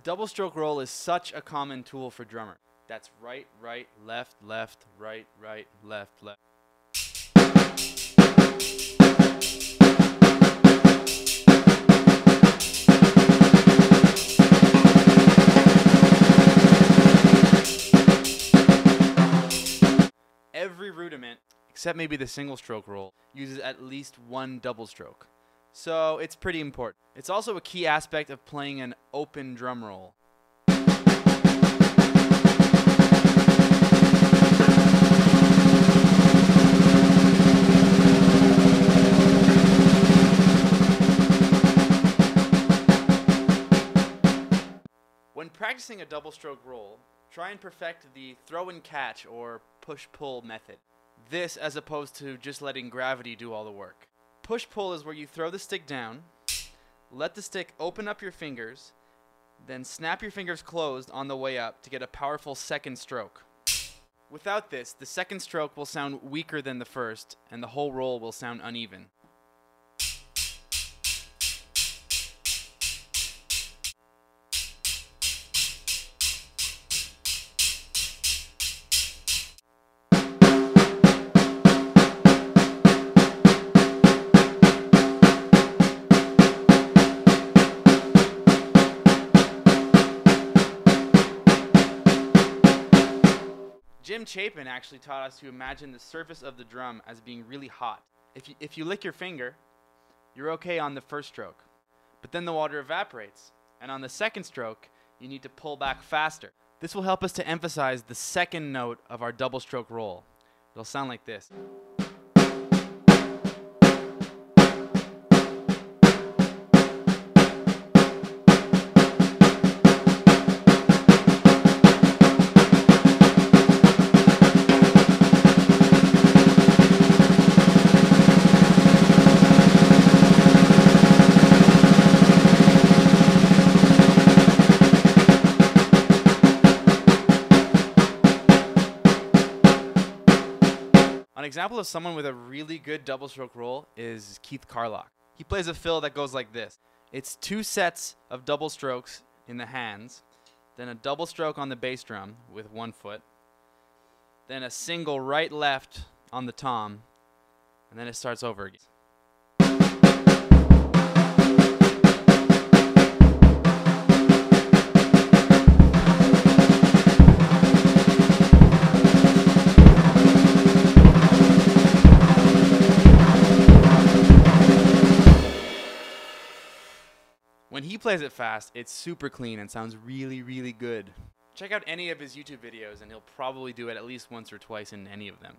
The double stroke roll is such a common tool for drummer. That's right, left, right, left. Every rudiment, except maybe the single stroke roll, uses at least one double stroke. So it's pretty important. It's also a key aspect of playing an open drum roll. When practicing a double stroke roll, try and perfect the throw and catch or push-pull method. This as opposed to just letting gravity do all the work. Push-pull is where you throw the stick down, let the stick open up your fingers, then snap your fingers closed on the way up to get a powerful second stroke. Without this, the second stroke will sound weaker than the first, and the whole roll will sound uneven. Jim Chapin actually taught us to imagine the surface of the drum as being really hot. If you lick your finger, you're okay on the first stroke, but then the water evaporates, and on the second stroke, you need to pull back faster. This will help us to emphasize the second note of our double stroke roll. It'll sound like this. An example of someone with a really good double stroke roll is Keith Carlock. He plays a fill that goes like this. It's two sets of double strokes in the hands, then a double stroke on the bass drum with one foot, then a single right left on the tom, and then it starts over again. When he plays it fast, it's super clean and sounds really good. Check out any of his YouTube videos and he'll probably do it at least once or twice in any of them.